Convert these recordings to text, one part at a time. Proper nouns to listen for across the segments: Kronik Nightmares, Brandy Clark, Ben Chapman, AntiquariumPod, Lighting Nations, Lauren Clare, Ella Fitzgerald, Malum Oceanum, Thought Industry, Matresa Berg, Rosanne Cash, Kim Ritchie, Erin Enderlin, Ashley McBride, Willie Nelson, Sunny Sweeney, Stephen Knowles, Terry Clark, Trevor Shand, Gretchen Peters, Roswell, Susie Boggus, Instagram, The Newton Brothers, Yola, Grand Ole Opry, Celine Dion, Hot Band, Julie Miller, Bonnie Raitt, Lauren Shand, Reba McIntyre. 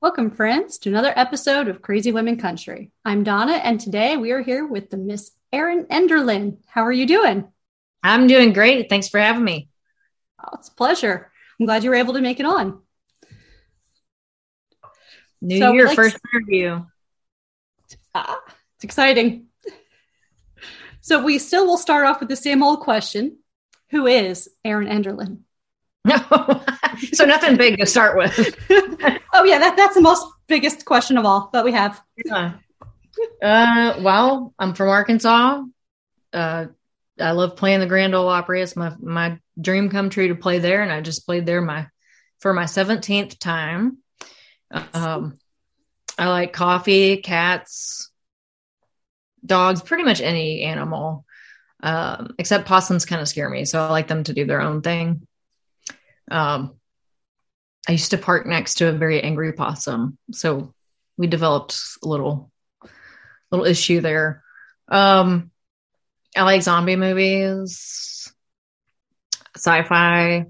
Welcome, friends, to another episode of Crazy Women Country. I'm Donna, and today we are here with the Miss Erin Enderlin. How are you doing? I'm doing great. Thanks for having me. Oh, it's a pleasure. I'm glad you were able to make it on. First interview. Ah, it's exciting. So we still will start off with the same old question. Who is Erin Enderlin? No, so nothing big to start with. Oh, yeah, that's the most biggest question of all that we have. Yeah. Well, I'm from Arkansas. I love playing the Grand Ole Opry. It's my dream come true to play there, and I just played there for my 17th time. I like coffee, cats, dogs, pretty much any animal, except possums kind of scare me, so I like them to do their own thing. I used to park next to a very angry possum, so we developed a little issue there. I like zombie movies, sci-fi,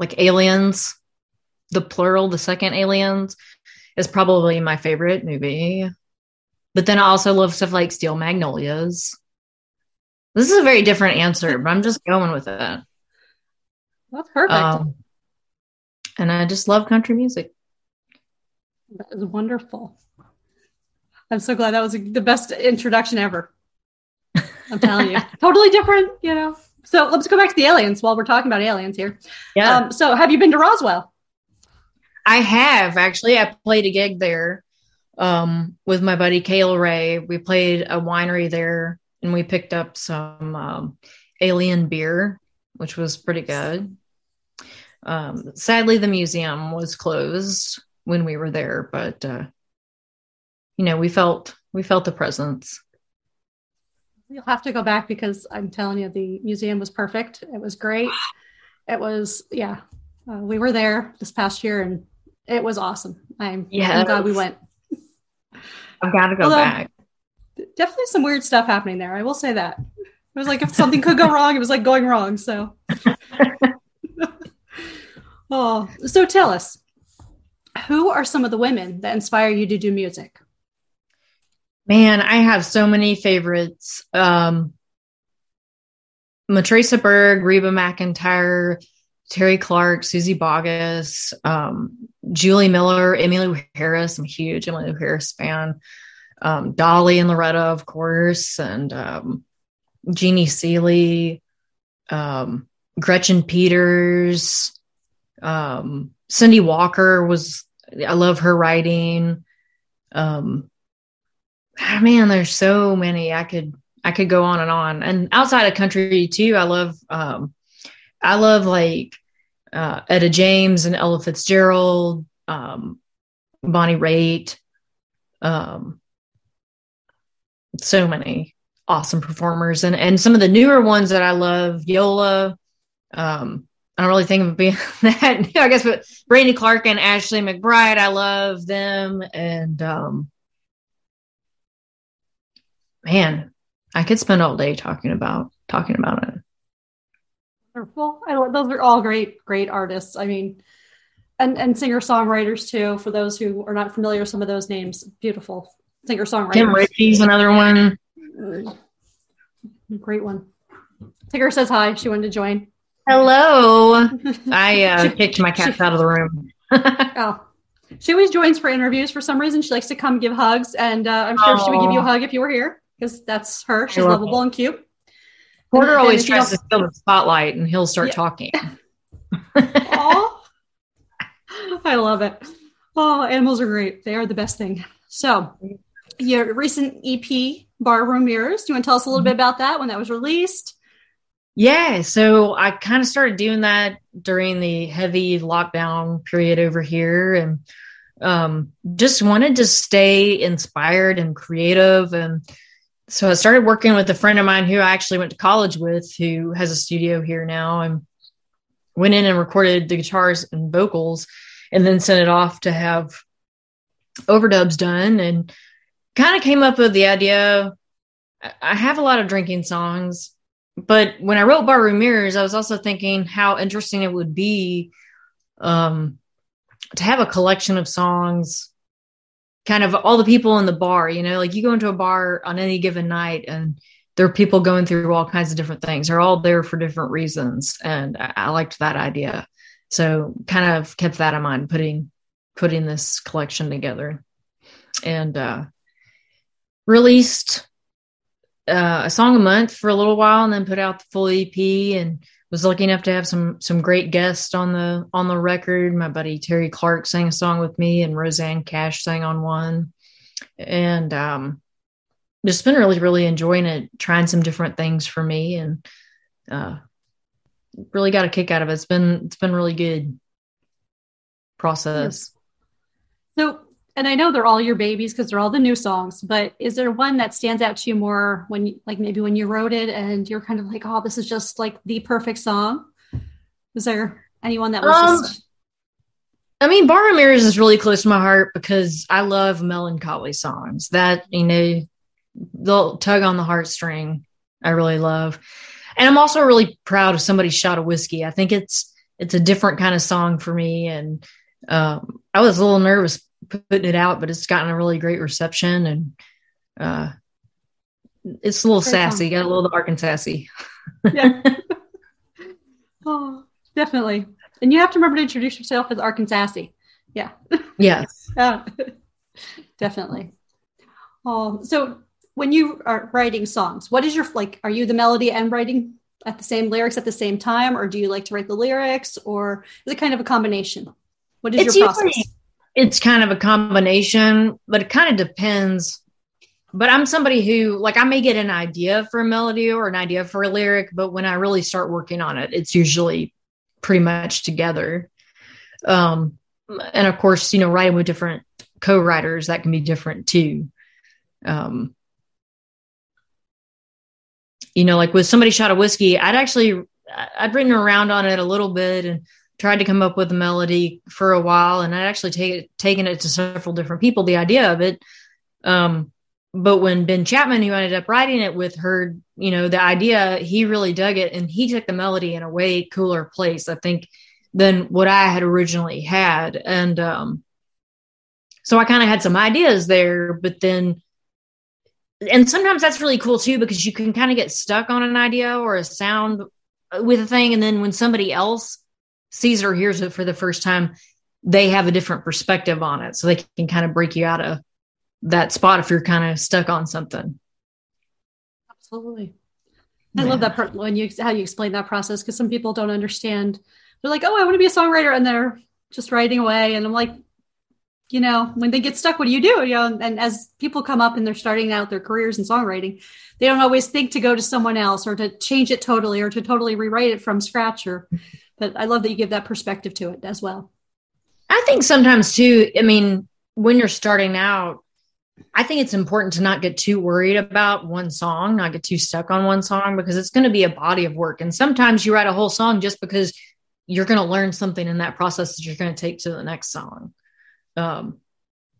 like Aliens, the plural, the second Aliens is probably my favorite movie. But then I also love stuff like Steel Magnolias. This is a very different answer, but I'm just going with it. That's perfect. And I just love country music. That is wonderful. I'm so glad that was the best introduction ever. I'm telling you. Totally different, you know. So let's go back to the aliens while we're talking about aliens here. Yeah. So have you been to Roswell? I have, actually. I played a gig there with my buddy Kale Ray. We played a winery there, and we picked up some alien beer, which was pretty good. Sadly, the museum was closed when we were there, but you know, we felt the presence. You'll have to go back because I'm telling you, the museum was perfect. It was great. It was, yeah. We were there this past year, and it was awesome. I'm glad we went. I've got to go back. Definitely some weird stuff happening there. I will say that. It was like if something could go wrong, it was like going wrong. So, so tell us, who are some of the women that inspire you to do music? Man, I have so many favorites. Matresa Berg, Reba McIntyre, Terry Clark, Susie Boggus, Julie Miller, Emmylou Harris. I'm a huge Emmylou Harris fan. Dolly and Loretta, of course, and Jeannie Seely, Gretchen Peters, Cindy Walker I love her writing. Man, there's so many. I could go on and on. And outside of country too, I love like Etta James and Ella Fitzgerald, Bonnie Raitt, so many awesome performers, and some of the newer ones that I love, Yola. I don't really think of being that new, I guess, but Brandy Clark and Ashley McBride, I love them. And man, I could spend all day talking about it. Wonderful. Those are all great artists. I mean, and singer songwriters too. For those who are not familiar with some of those names, beautiful singer songwriters. Kim Ritchie's another one. Great one. Tigger says hi. She wanted to join. Hello. I kicked my cats out of the room. Oh, she always joins for interviews for some reason. She likes to come give hugs, and I'm sure she would give you a hug if you were here because that's her. She's lovable and cute. Porter always tries to steal the spotlight, and he'll start talking. Oh, I love it. Oh, animals are great. They are the best thing. So, your recent EP. Barroom Mirrors. Do you want to tell us a little bit about that, when that was released? Yeah, so I kind of started doing that during the heavy lockdown period over here, and just wanted to stay inspired and creative. And so I started working with a friend of mine who I actually went to college with, who has a studio here now, and went in and recorded the guitars and vocals and then sent it off to have overdubs done, and kind of came up with the idea. I have a lot of drinking songs, but when I wrote Barroom Mirrors, I was also thinking how interesting it would be to have a collection of songs, kind of all the people in the bar, you know, like you go into a bar on any given night and there are people going through all kinds of different things. They're all there for different reasons. And I liked that idea. So kind of kept that in mind, putting this collection together, and released a song a month for a little while, and then put out the full EP, and was lucky enough to have some great guests on the record. My buddy Terry Clark sang a song with me, and Rosanne Cash sang on one, and just been really enjoying it, trying some different things for me, and really got a kick out of it. It's been really good process. So, and I know they're all your babies because they're all the new songs, but is there one that stands out to you more when you wrote it and you're kind of like, oh, this is just like the perfect song? Was there anyone that was Barroom Mirrors is really close to my heart because I love melancholy songs that, you know, they'll tug on the heartstring. I really love. And I'm also really proud of Somebody Shot a Whiskey. I think it's a different kind of song for me. And I was a little nervous putting it out, but it's gotten a really great reception, and it's a little great sassy, song. Got a little dark and sassy. Yeah. Oh, definitely. And you have to remember to introduce yourself as Ark and Sassy. Yeah. Yes. Definitely. Oh, so when you are writing songs, what is your, like, are you the melody and writing at the same lyrics at the same time, or do you like to write the lyrics, or is it kind of a combination? What is your process? It's kind of a combination, but it kind of depends. But I'm somebody who, like, I may get an idea for a melody or an idea for a lyric, but when I really start working on it, it's usually pretty much together. And of course, you know, writing with different co-writers, that can be different too. You know, like with Somebody Shot a Whiskey, I'd written around on it a little bit and tried to come up with a melody for a while, and I'd actually taken it to several different people, the idea of it. But when Ben Chapman, who I ended up writing it with, heard, you know, the idea, he really dug it, and he took the melody in a way cooler place, I think, than what I had originally had. And so I kind of had some ideas there, but then, and sometimes that's really cool too, because you can kind of get stuck on an idea or a sound with a thing, and then when somebody else sees or hears it for the first time, they have a different perspective on it, so they can kind of break you out of that spot if you're kind of stuck on something. Absolutely. I love that part when how you explain that process, because some people don't understand. They're like, oh, I want to be a songwriter, and they're just writing away, and I'm like, you know, when they get stuck, what do you do? You know, and as people come up and they're starting out their careers in songwriting, they don't always think to go to someone else or to change it totally or to totally rewrite it from scratch. But I love that you give that perspective to it as well. I think sometimes too, I mean, when you're starting out, I think it's important to not get too worried about one song, not get too stuck on one song, because it's going to be a body of work. And sometimes you write a whole song just because you're going to learn something in that process that you're going to take to the next song. And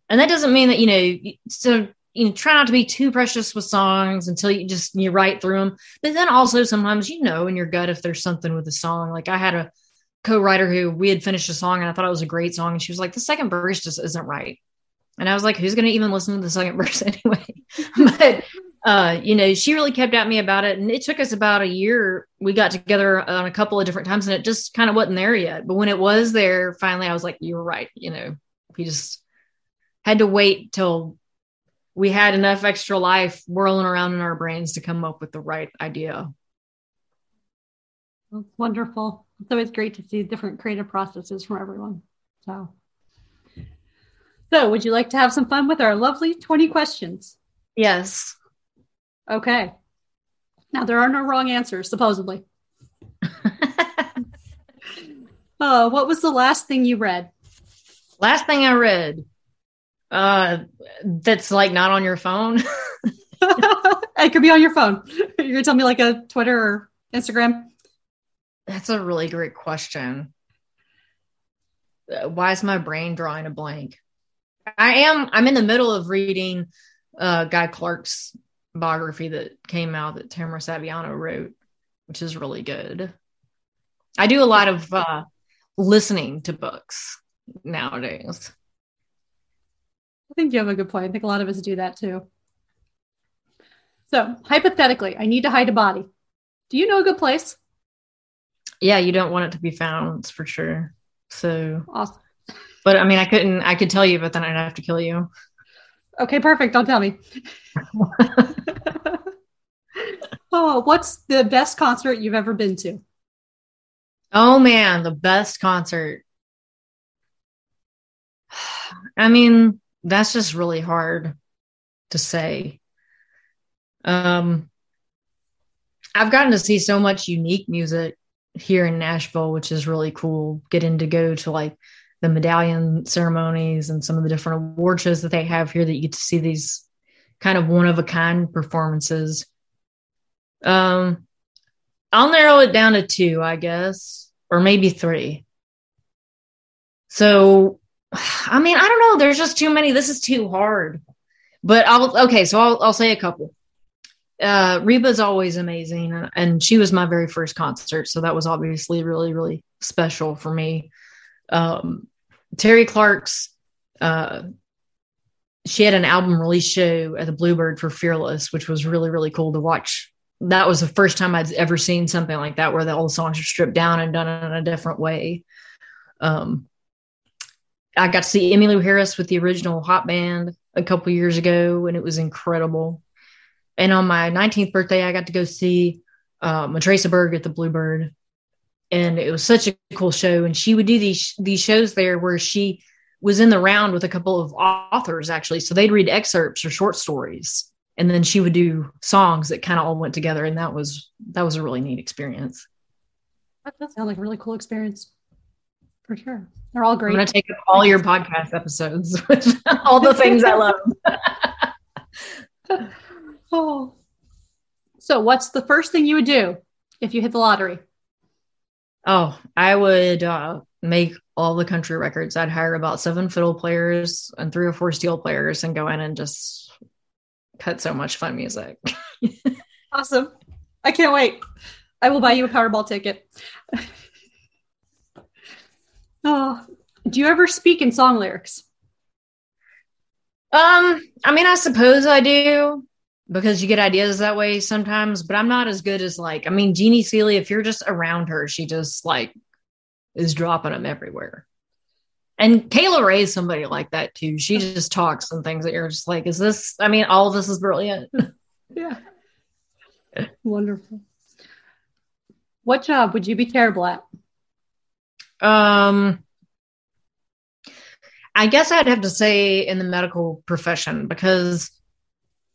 that doesn't mean that, you know, so, you know, try not to be too precious with songs until you write through them. But then also sometimes, you know, in your gut, if there's something with a song, like I had a co-writer who, we had finished a song and I thought it was a great song, and she was like, the second verse just isn't right. And I was like, who's going to even listen to the second verse anyway? But, you know, she really kept at me about it, and it took us about a year. We got together on a couple of different times, and it just kind of wasn't there yet. But when it was there, finally, I was like, you were right. You know, we just had to wait till we had enough extra life whirling around in our brains to come up with the right idea. That's wonderful. It's always great to see different creative processes from everyone. So would you like to have some fun with our lovely 20 questions? Yes. Okay. Now, there are no wrong answers, supposedly. What was the last thing you read? Last thing I read, that's like not on your phone. It could be on your phone. You're going to tell me like a Twitter or Instagram? That's a really great question. Why is my brain drawing a blank? I'm in the middle of reading Guy Clark's biography that came out that Tamara Saviano wrote, which is really good. I do a lot of listening to books nowadays. I think you have a good point. I think a lot of us do that too. So hypothetically, I need to hide a body. Do you know a good place? Yeah, you don't want it to be found, for sure. So awesome. But I mean, I could tell you, but then I'd have to kill you. Okay, perfect. Don't tell me. Oh, what's the best concert you've ever been to? Oh man, the best concert. I mean, that's just really hard to say. I've gotten to see so much unique music here in Nashville, which is really cool. Getting to go to like the medallion ceremonies and some of the different award shows that they have here, that you get to see these kind of one of a kind performances. I'll narrow it down to two, I guess, or maybe three. So, I mean, I don't know. There's just too many. This is too hard. But I'll say a couple. Reba's always amazing, and she was my very first concert, so that was obviously really, really special for me. Terry Clark's, she had an album release show at the Bluebird for Fearless, which was really, really cool to watch. That was the first time I'd ever seen something like that, where all the songs are stripped down and done in a different way. I got to see Emmylou Harris with the original Hot Band a couple years ago, and it was incredible. And on my 19th birthday, I got to go see Matresa Berg at the Bluebird. And it was such a cool show. And she would do these shows there where she was in the round with a couple of authors, actually. So they'd read excerpts or short stories, and then she would do songs that kind of all went together. And that was a really neat experience. That does sound like a really cool experience. For sure. They're all great. I'm going to take up all your podcast episodes with all the things I love. Oh. So what's the first thing you would do if you hit the lottery? Oh, I would make all the country records. I'd hire about 7 fiddle players and 3 or 4 steel players and go in and just cut so much fun music. Awesome. I can't wait. I will buy you a Powerball ticket. Oh, do you ever speak in song lyrics? I mean, I suppose I do, because you get ideas that way sometimes, but I'm not as good as Jeannie Seely. If you're just around her, she just is dropping them everywhere. And Kale Ray is somebody like that too. She just talks and things that you're just like, all of this is brilliant. Yeah. Wonderful. What job would you be terrible at? I guess I'd have to say in the medical profession, because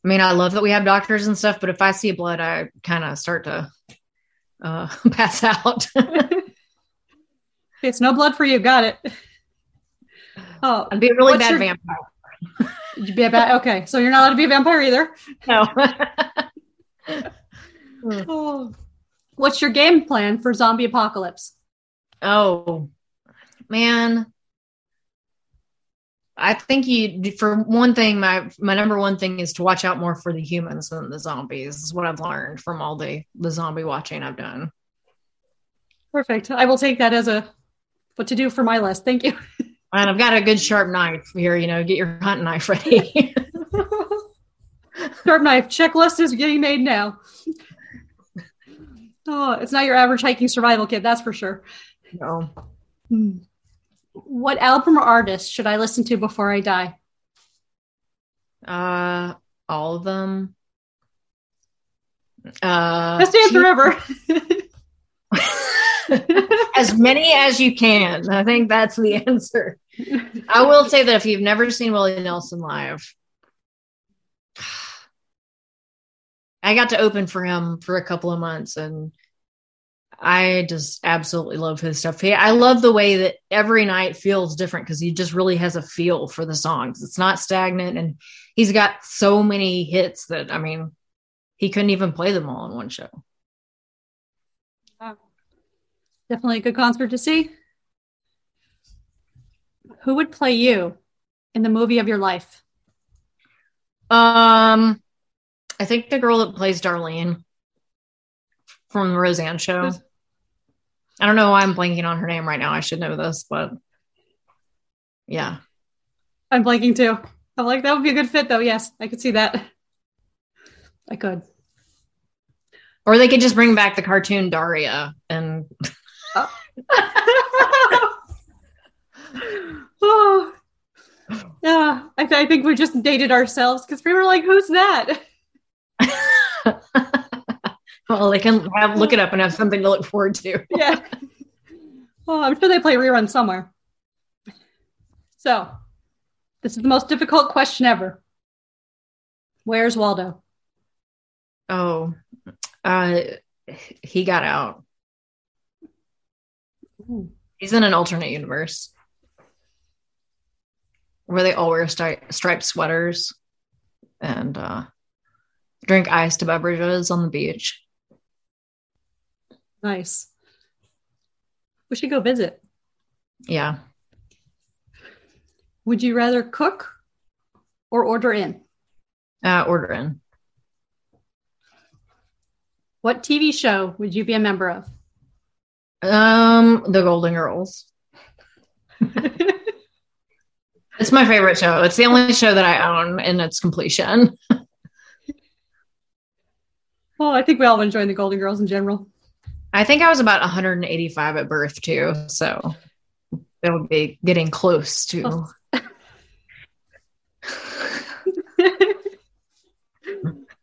I love that we have doctors and stuff, but if I see blood, I kind of start to pass out. It's no blood for you. Got it. Oh, I'd be a really bad vampire. You'd be okay, so you're not allowed to be a vampire either. No. Oh. What's your game plan for zombie apocalypse? Oh, man. I think for one thing, my number one thing is to watch out more for the humans than the zombies. This is what I've learned from all the zombie watching I've done. Perfect. I will take that as what to do for my list. Thank you. And I've got a good sharp knife here, get your hunting knife ready. Sharp knife checklist is getting made now. Oh, it's not your average hiking survival kit. That's for sure. No. Hmm. What album or artist should I listen to before I die? All of them. Just Dance Forever. As many as you can. I think that's the answer. I will say that if you've never seen Willie Nelson live, I got to open for him for a couple of months, and I just absolutely love his stuff. I love the way that every night feels different because he just really has a feel for the songs. It's not stagnant, and he's got so many hits that, I mean, he couldn't even play them all in one show. Definitely a good concert to see. Who would play you in the movie of your life? I think the girl that plays Darlene from the Roseanne show. I don't know why I'm blanking on her name right now. I should know this, but yeah. I'm blanking too. I'm like, that would be a good fit though. Yes, I could see that. I could. Or they could just bring back the cartoon Daria and... Oh. Yeah, I think we just dated ourselves because we were like, who's that? Well, they can look it up and have something to look forward to. Yeah. Well, I'm sure they play reruns somewhere. So, this is the most difficult question ever. Where's Waldo? Oh, he got out. Ooh. He's in an alternate universe where they all wear striped sweaters and drink iced beverages on the beach. Nice. We should go visit. Yeah. Would you rather cook or order in? Order in. What TV show would you be a member of? The Golden Girls. It's my favorite show. It's the only show that I own in its completion. Well, I think we all enjoy the Golden Girls in general. I think I was about 185 at birth too, so that would be getting close to.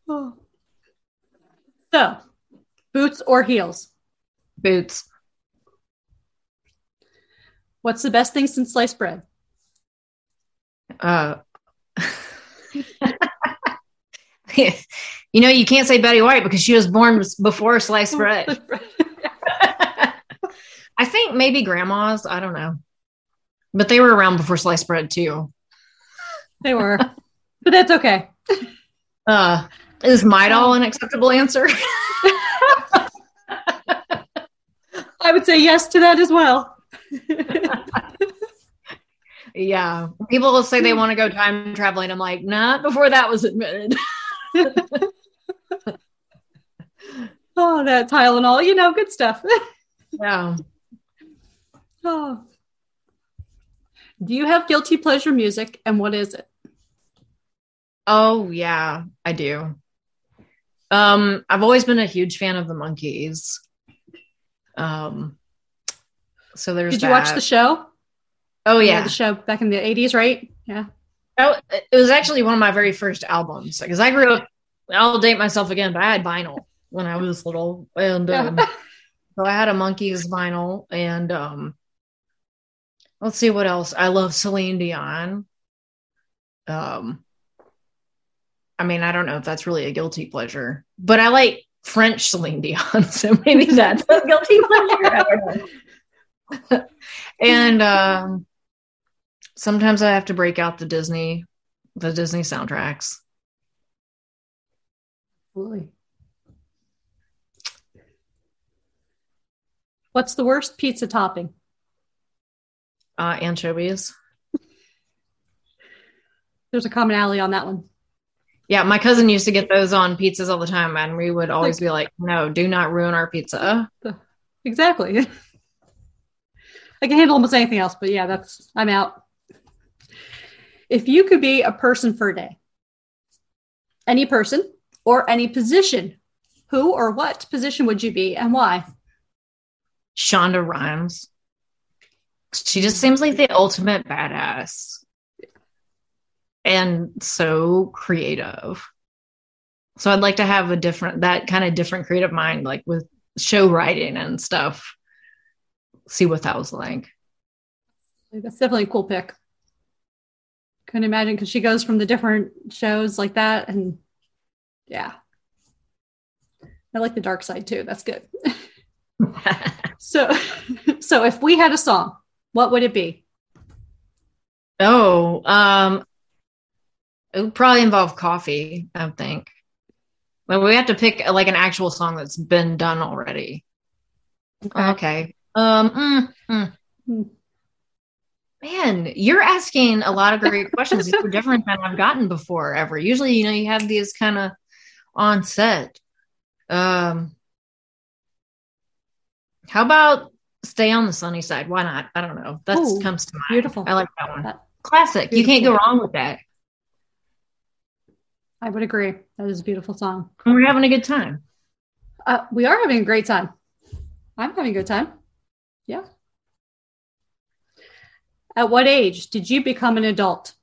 Oh. So, boots or heels? Boots. What's the best thing since sliced bread? You know, you can't say Betty White because she was born before sliced bread. I think maybe grandmas. I don't know. But they were around before sliced bread, too. They were. But that's okay. Is Midol an acceptable answer? I would say yes to that as well. Yeah. People will say they want to go time traveling. I'm like, not before that was admitted. Oh, that Tylenol, you know, good stuff. Yeah. Oh. Do you have guilty pleasure music, and what is it? Oh, yeah, I do. I've always been a huge fan of the Monkees. So there's. Did you watch the show? Oh, yeah. The show back in the 80s, right? Yeah. Oh, it was actually one of my very first albums because I grew up. I'll date myself again, but I had vinyl when I was little, and so I had a Monkees vinyl. And let's see what else. I love Celine Dion. I mean, I don't know if that's really a guilty pleasure, but I like French Celine Dion, so maybe that's a guilty pleasure. I don't know. And sometimes I have to break out the Disney soundtracks. Absolutely. What's the worst pizza topping? Anchovies. There's a commonality on that one. Yeah, my cousin used to get those on pizzas all the time, and we would always be like, no, do not ruin our pizza. Exactly. I can handle almost anything else, but yeah, I'm out. If you could be a person for a day, any person or any position, who or what position would you be and why? Shonda Rhimes. She just seems like the ultimate badass and so creative. So I'd like to have that kind of different creative mind, like with show writing and stuff. See what that was like. That's definitely a cool pick. Couldn't imagine because she goes from the different shows like that, and yeah, I like the dark side too. That's good. So if we had a song, what would it be? Oh, it would probably involve coffee, I think. But we have to pick like an actual song that's been done already. Okay. Man, you're asking a lot of great questions. These are different than I've gotten before ever. Usually, you know, you have these kind of on set. How about Stay on the Sunny Side? Why not? I don't know. That comes to mind. Beautiful. I like that one. Classic. Beautiful. You can't go wrong with that. I would agree. That is a beautiful song. And we're having a good time. We are having a great time. I'm having a good time. Yeah. At what age did you become an adult?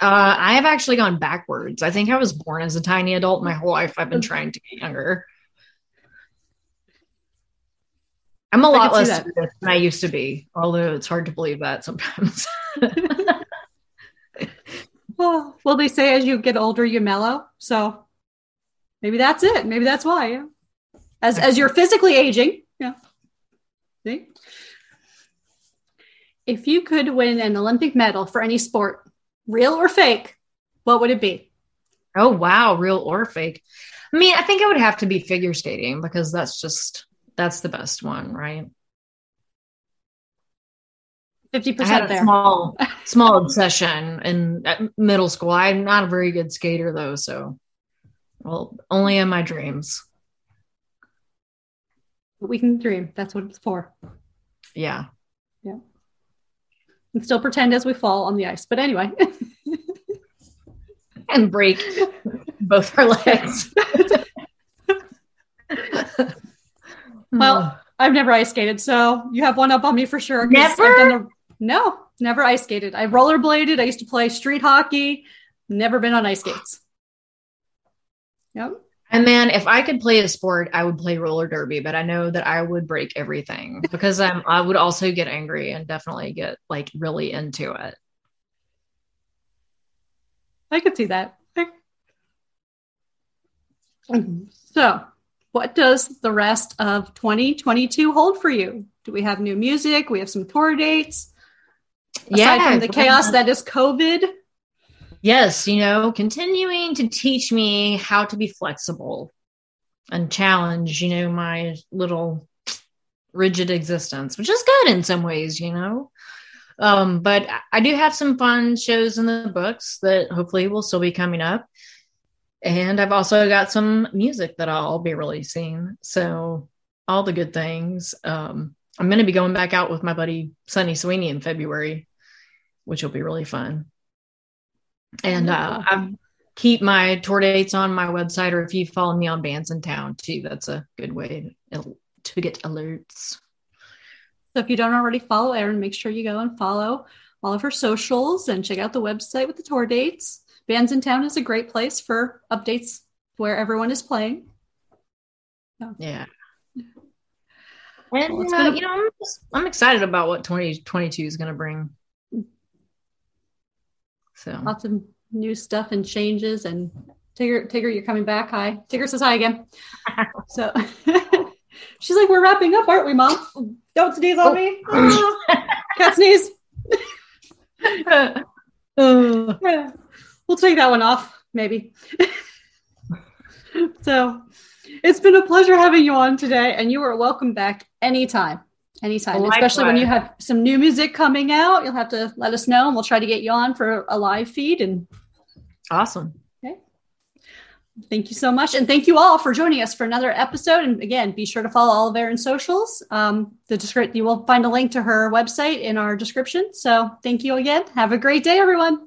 I have actually gone backwards. I think I was born as a tiny adult. My whole life I've been trying to get younger. I'm a lot less serious than I used to be, although it's hard to believe that sometimes. Well, they say as you get older, you mellow. So maybe that's it. Maybe that's why. Yeah. As you're physically aging. Yeah. See? If you could win an Olympic medal for any sport, real or fake, what would it be? Oh, wow. Real or fake. I mean, I think it would have to be figure skating because that's the best one, right? 50% I had a small obsession in middle school. I'm not a very good skater though. So, only in my dreams. We can dream. That's what it's for. Yeah. Yeah. And still pretend as we fall on the ice. But anyway. And break both our legs. Well, I've never ice skated, so you have one up on me for sure. Never? No, never ice skated. I rollerbladed. I used to play street hockey. Never been on ice skates. Yep. And man, if I could play a sport, I would play roller derby, but I know that I would break everything because I would also get angry and definitely get like really into it. I could see that. So what does the rest of 2022 hold for you? Do we have new music? We have some tour dates? Aside from the chaos that is COVID. Yes, you know, continuing to teach me how to be flexible and challenge, you know, my little rigid existence, which is good in some ways, you know. But I do have some fun shows in the books that hopefully will still be coming up. And I've also got some music that I'll be releasing. So all the good things. I'm going to be going back out with my buddy Sunny Sweeney in February, which will be really fun. And I keep my tour dates on my website, or if you follow me on Bands in Town too, that's a good way to get alerts. So if you don't already follow Erin, make sure you go and follow all of her socials and check out the website with the tour dates. Bands in Town is a great place for updates where everyone is playing. So. Yeah. And, you know, I'm excited about what 2022 is going to bring. So lots of new stuff and changes. And Tigger, you're coming back. Hi. Tigger says hi again. So she's like, we're wrapping up, aren't we, Mom? Don't sneeze on me. Cat sneeze. We'll take that one off, maybe. So it's been a pleasure having you on today. And you are welcome back anytime. Anytime, likewise. Especially when you have some new music coming out, you'll have to let us know and we'll try to get you on for a live feed. And awesome. Okay. Thank you so much. And thank you all for joining us for another episode. And again, be sure to follow all of Erin's socials. You will find a link to her website in our description. So thank you again. Have a great day, everyone.